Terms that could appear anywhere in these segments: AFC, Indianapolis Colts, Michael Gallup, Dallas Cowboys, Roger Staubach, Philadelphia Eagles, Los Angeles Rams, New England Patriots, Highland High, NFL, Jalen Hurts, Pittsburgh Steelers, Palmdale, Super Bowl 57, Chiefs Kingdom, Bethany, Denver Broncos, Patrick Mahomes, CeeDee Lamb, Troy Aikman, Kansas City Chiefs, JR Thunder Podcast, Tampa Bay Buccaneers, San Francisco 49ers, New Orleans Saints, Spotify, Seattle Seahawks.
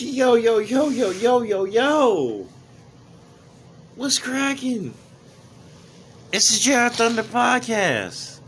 Yo. What's cracking? This is JR Thunder Podcast.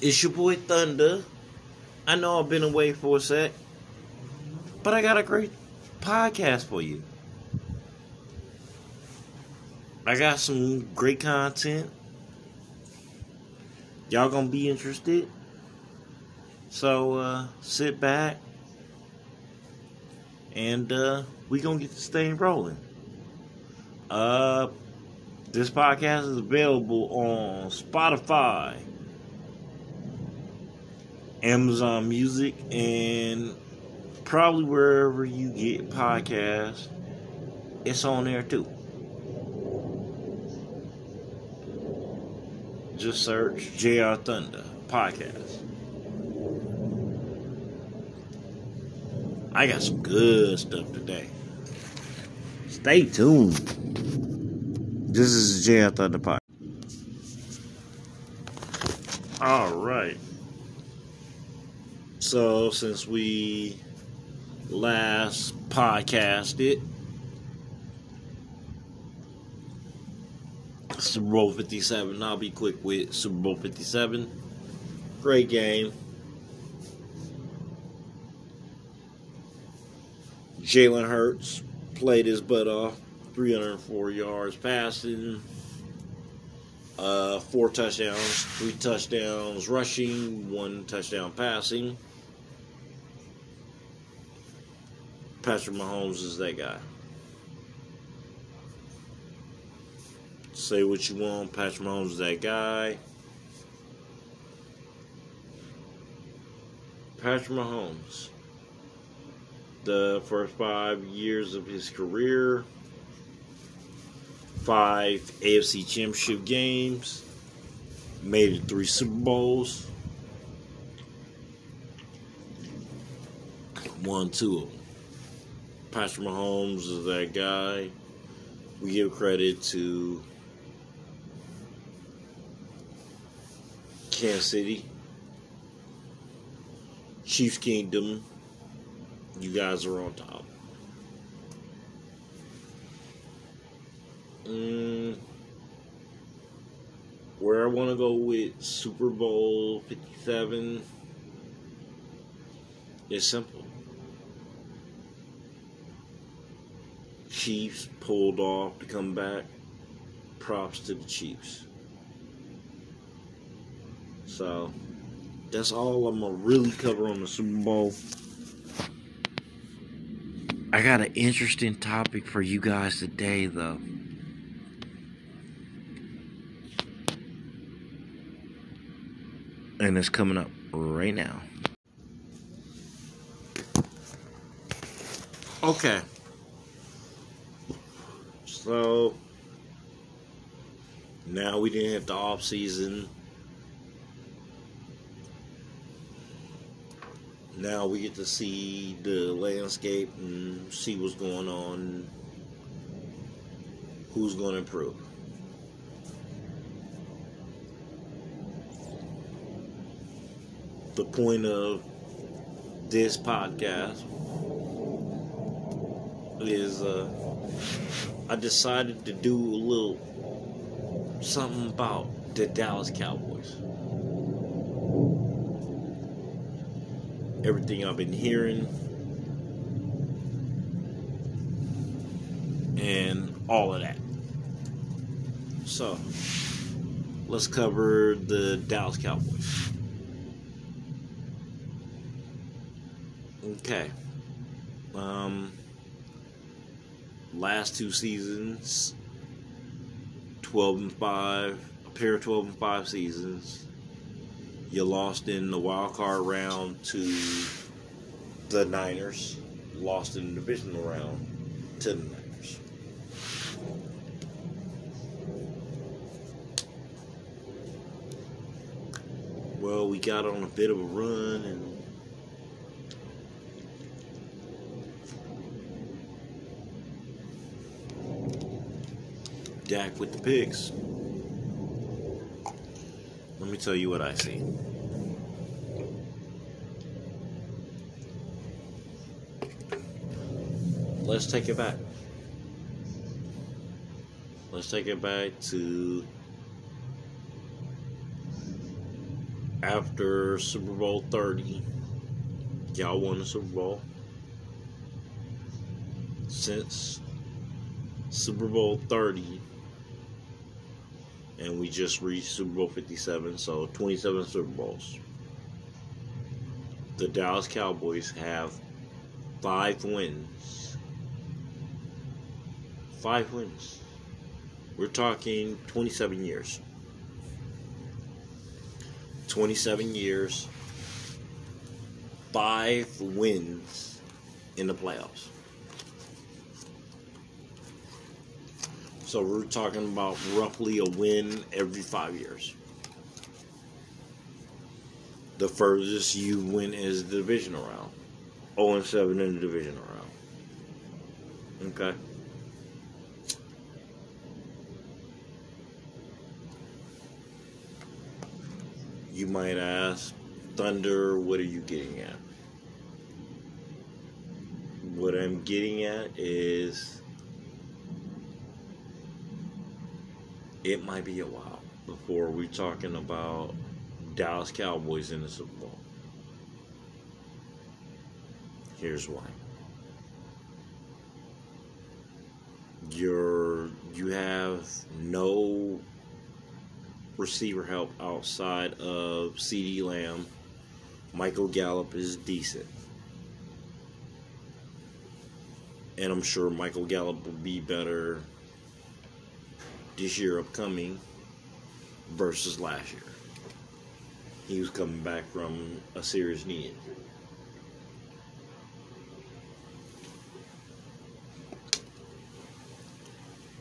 It's your boy Thunder. I know I've been away for a sec, but I got a great podcast for you. I got some great content. Y'all gonna be interested. So, sit back, and we gonna get this thing rolling. This podcast is available on Spotify, Amazon Music, and probably wherever you get podcasts. It's on there too. Just search JR Thunder Podcast. I got some good stuff today. Stay tuned. This is JR Thunder Podcast. All right. So, since we last podcasted, Super Bowl 57. I'll be quick with Super Bowl 57. Great game. Jalen Hurts played his butt off. 304 yards passing. 4 touchdowns. 3 touchdowns rushing. 1 touchdown passing. Patrick Mahomes is that guy. Say what you want. Patrick Mahomes is that guy. Patrick Mahomes. The first 5 years of his career. 5 AFC Championship games. Made it 3 Super Bowls. Won 2 of them. Patrick Mahomes is that guy. We give credit to Kansas City, Chiefs Kingdom. You guys are on top. Where I want to go with Super Bowl 57 is simple. Chiefs pulled off to come back. Props to the Chiefs. So, that's all I'm going to really cover on the Super Bowl. I got an interesting topic for you guys today, though. And it's coming up right now. Okay. So, now we didn't have the offseason. Now we get to see the landscape and see what's going on, who's going to improve. The point of this podcast is I decided to do a little something about the Dallas Cowboys. Everything I've been hearing and all of that. So, let's cover the Dallas Cowboys. Okay. Last 2 seasons, 12-5, a pair of 12-5 seasons. You lost in the wild card round to the Niners. Lost in the divisional round to the Niners. Well, we got on a bit of a run, and Dak with the picks. Let me tell you what I see. let's take it back. Let's take it back to after Super Bowl 30. Y'all won the Super Bowl. Since Super Bowl 30, and we just reached Super Bowl 57, so 27 Super Bowls. The Dallas Cowboys have 5 wins. 5 wins. We're talking 27 years. 27 years, 5 wins in the playoffs. So we're talking about roughly a win every 5 years. The furthest you win is the divisional round. 0-7 in the divisional round. Okay. You might ask, Thunder, what are you getting at? What I'm getting at is it might be a while before we're talking about Dallas Cowboys in the Super Bowl. Here's why. You have no receiver help outside of CeeDee Lamb. Michael Gallup is decent. And I'm sure Michael Gallup will be better this year upcoming versus last year. He was coming back from a serious knee injury.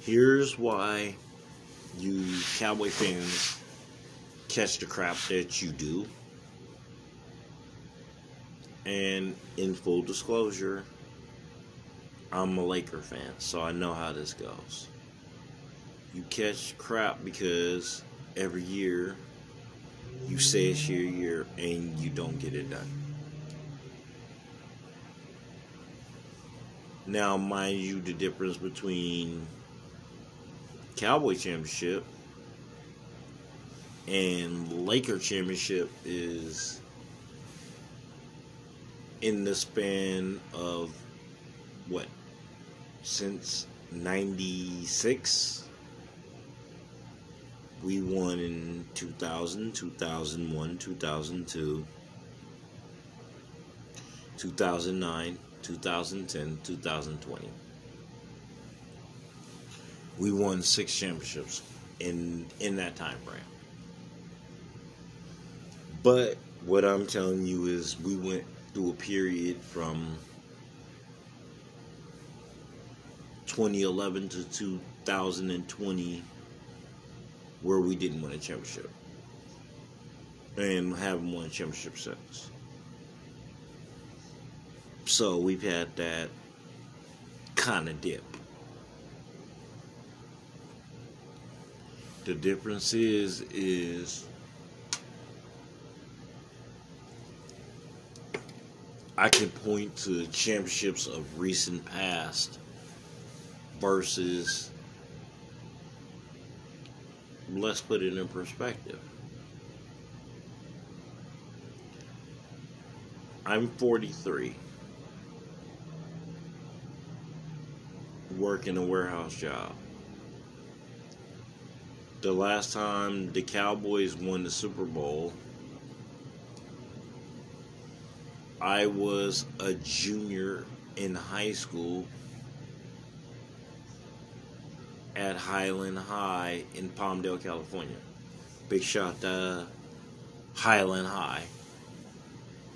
Here's why you Cowboy fans catch the crap that you do. And in full disclosure, I'm a Laker fan, so I know how this goes. You catch crap because every year you say it's your year and you don't get it done. Now, mind you, the difference between Cowboy championship and Laker championship is in the span of what? Since 96? We won in 2000, 2001, 2002, 2009, 2010, 2020. We won 6 championships in that time frame. But what I'm telling you is we went through a period from 2011 to 2020 where we didn't win a championship and haven't won a championship since. So we've had that kind of dip. The difference is I can point to championships of recent past versus, let's put it in perspective. I'm 43, working a warehouse job. The last time the Cowboys won the Super Bowl, I was a junior in high school at Highland High in Palmdale, California. Big shout to Highland High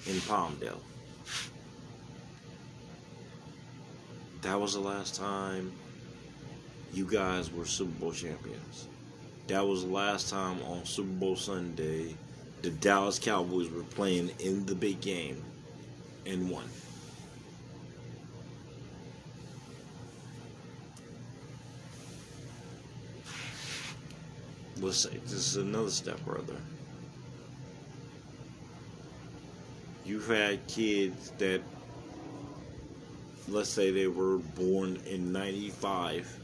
in Palmdale. That was the last time you guys were Super Bowl champions. That was the last time on Super Bowl Sunday the Dallas Cowboys were playing in the big game and won. Let's say this is another step further. You've had kids that let's say they were born in 95,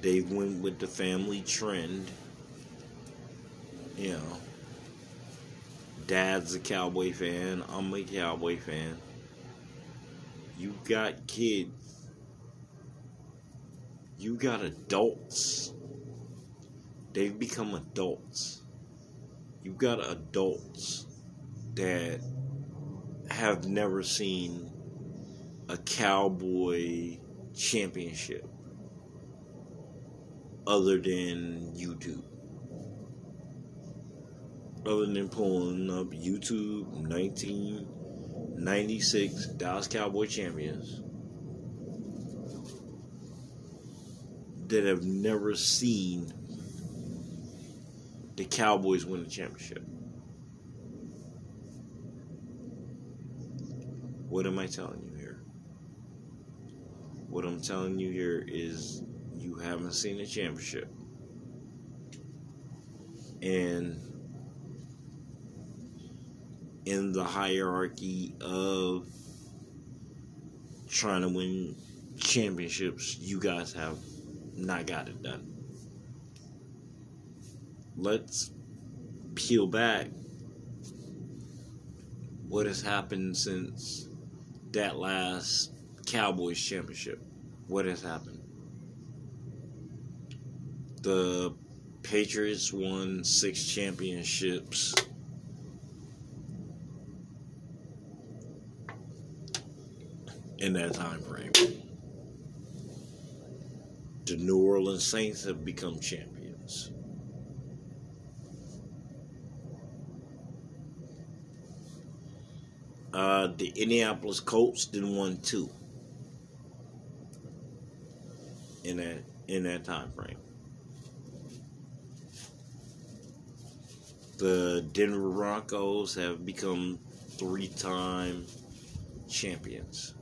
they went with the family trend. You know, dad's a Cowboy fan, I'm a Cowboy fan. You got kids, you got adults, they've become adults. You got adults that have never seen a Cowboy championship other than YouTube. Other than pulling up YouTube 1996 Dallas Cowboy champions that have never seen the Cowboys win the championship. What am I telling you here? What I'm telling you here is you haven't seen a championship. And in the hierarchy of trying to win championships, you guys have not got it done. Let's peel back what has happened since that last Cowboys championship. What has happened? The Patriots won 6 championships. In that time frame. The New Orleans Saints have become champions. The Indianapolis Colts then won 2 in that time frame. The Denver Broncos have become 3-time champions.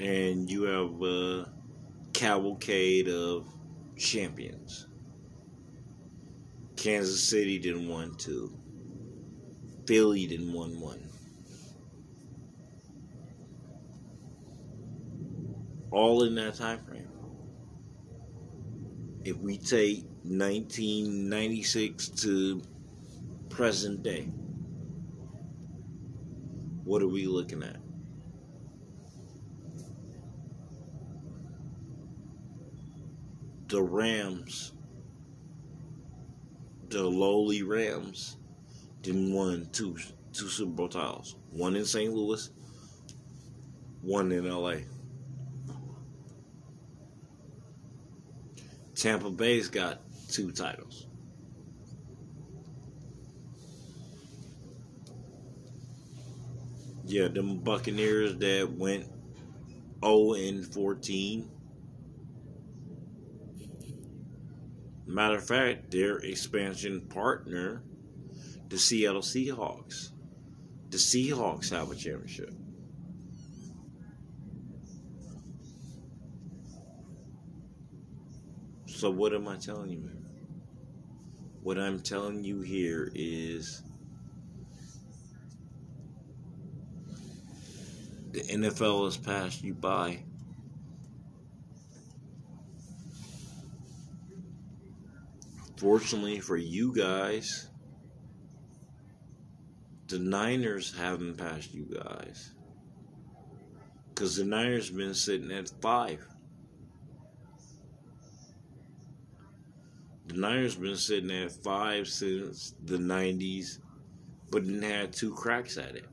And you have a cavalcade of champions. Kansas City didn't win 2. Philly didn't win 1. All in that time frame. If we take 1996 to present day, what are we looking at? The Rams, the lowly Rams, didn't win 2 Super Bowl titles. 1 in St. Louis, 1 in L.A. Tampa Bay's got 2 titles. Yeah, them Buccaneers that went 0-14. Matter of fact, their expansion partner, the Seattle Seahawks. The Seahawks have a championship. So what am I telling you here? What I'm telling you here is the NFL has passed you by. Fortunately for you guys, the Niners haven't passed you guys. Because the Niners have been sitting at 5. The Niners have been sitting at 5 since the 90s, but didn't have 2 cracks at it.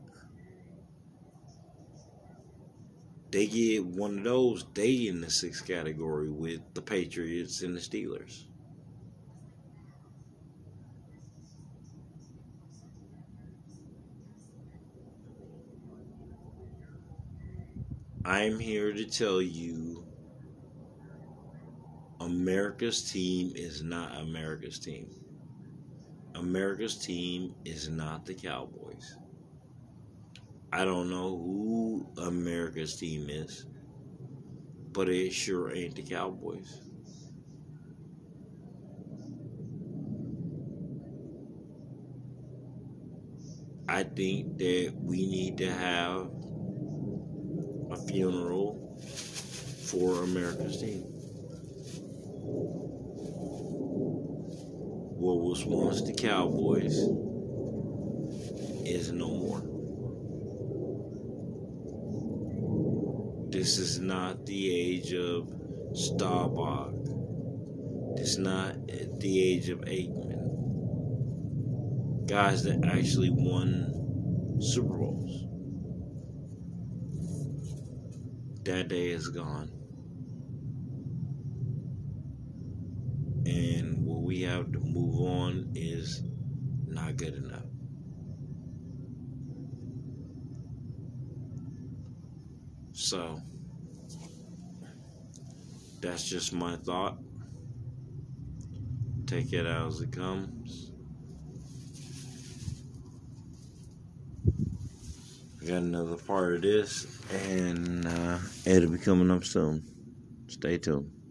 They get one of those, they in the 6th category with the Patriots and the Steelers. I'm here to tell you America's team is not America's team. America's team is not the Cowboys. I don't know who America's team is, but it sure ain't the Cowboys. I think that we need to have a funeral for America's team. What was once the Cowboys is no more. This is not the age of Staubach. This is not the age of Aikman. Guys that actually won Super Bowls. That day is gone. And what we have to move on is not good enough. So, that's just my thought. Take it out as it comes. I got another part of this, and it'll be coming up soon. Stay tuned.